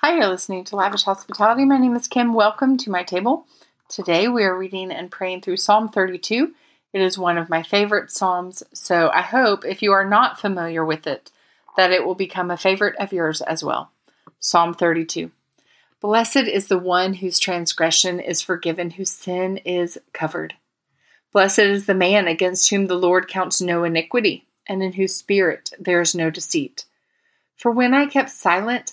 Hi, you're listening to Lavish Hospitality. My name is Kim. Welcome to my table. Today we are reading and praying through Psalm 32. It is one of my favorite psalms, so I hope if you are not familiar with it, that it will become a favorite of yours as well. Psalm 32. Blessed is the one whose transgression is forgiven, whose sin is covered. Blessed is the man against whom the Lord counts no iniquity, and in whose spirit there is no deceit. For when I kept silent,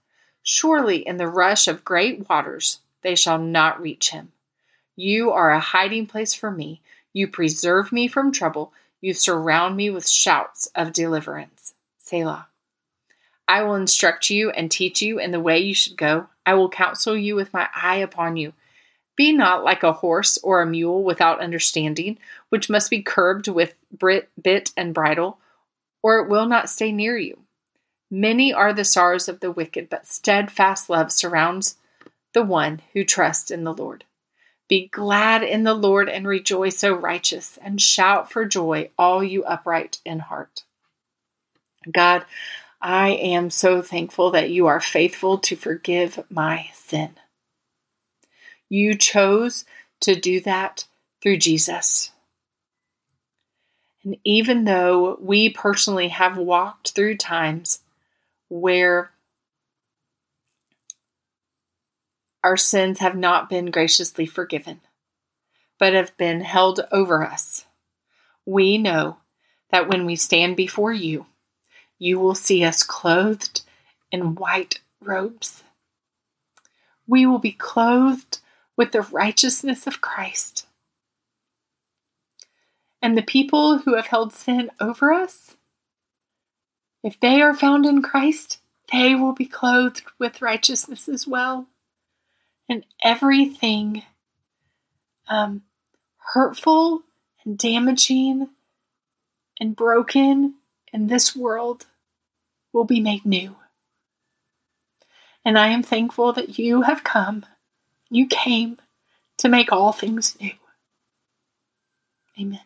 Surely in the rush of great waters they shall not reach him. You are a hiding place for me. You preserve me from trouble. You surround me with shouts of deliverance. Selah. I will instruct you and teach you in the way you should go. I will counsel you with my eye upon you. Be not like a horse or a mule without understanding, which must be curbed with bit and bridle, or it will not stay near you. Many are the sorrows of the wicked, but steadfast love surrounds the one who trusts in the Lord. Be glad in the Lord and rejoice, O righteous, and shout for joy, all you upright in heart. God, I am so thankful that you are faithful to forgive my sin. You chose to do that through Jesus. And even though we personally have walked through times where our sins have not been graciously forgiven, but have been held over us, we know that when we stand before you, you will see us clothed in white robes. We will be clothed with the righteousness of Christ. And the people who have held sin over us, if they are found in Christ, they will be clothed with righteousness as well. And everything hurtful and damaging and broken in this world will be made new. And I am thankful that you have come, you came to make all things new. Amen.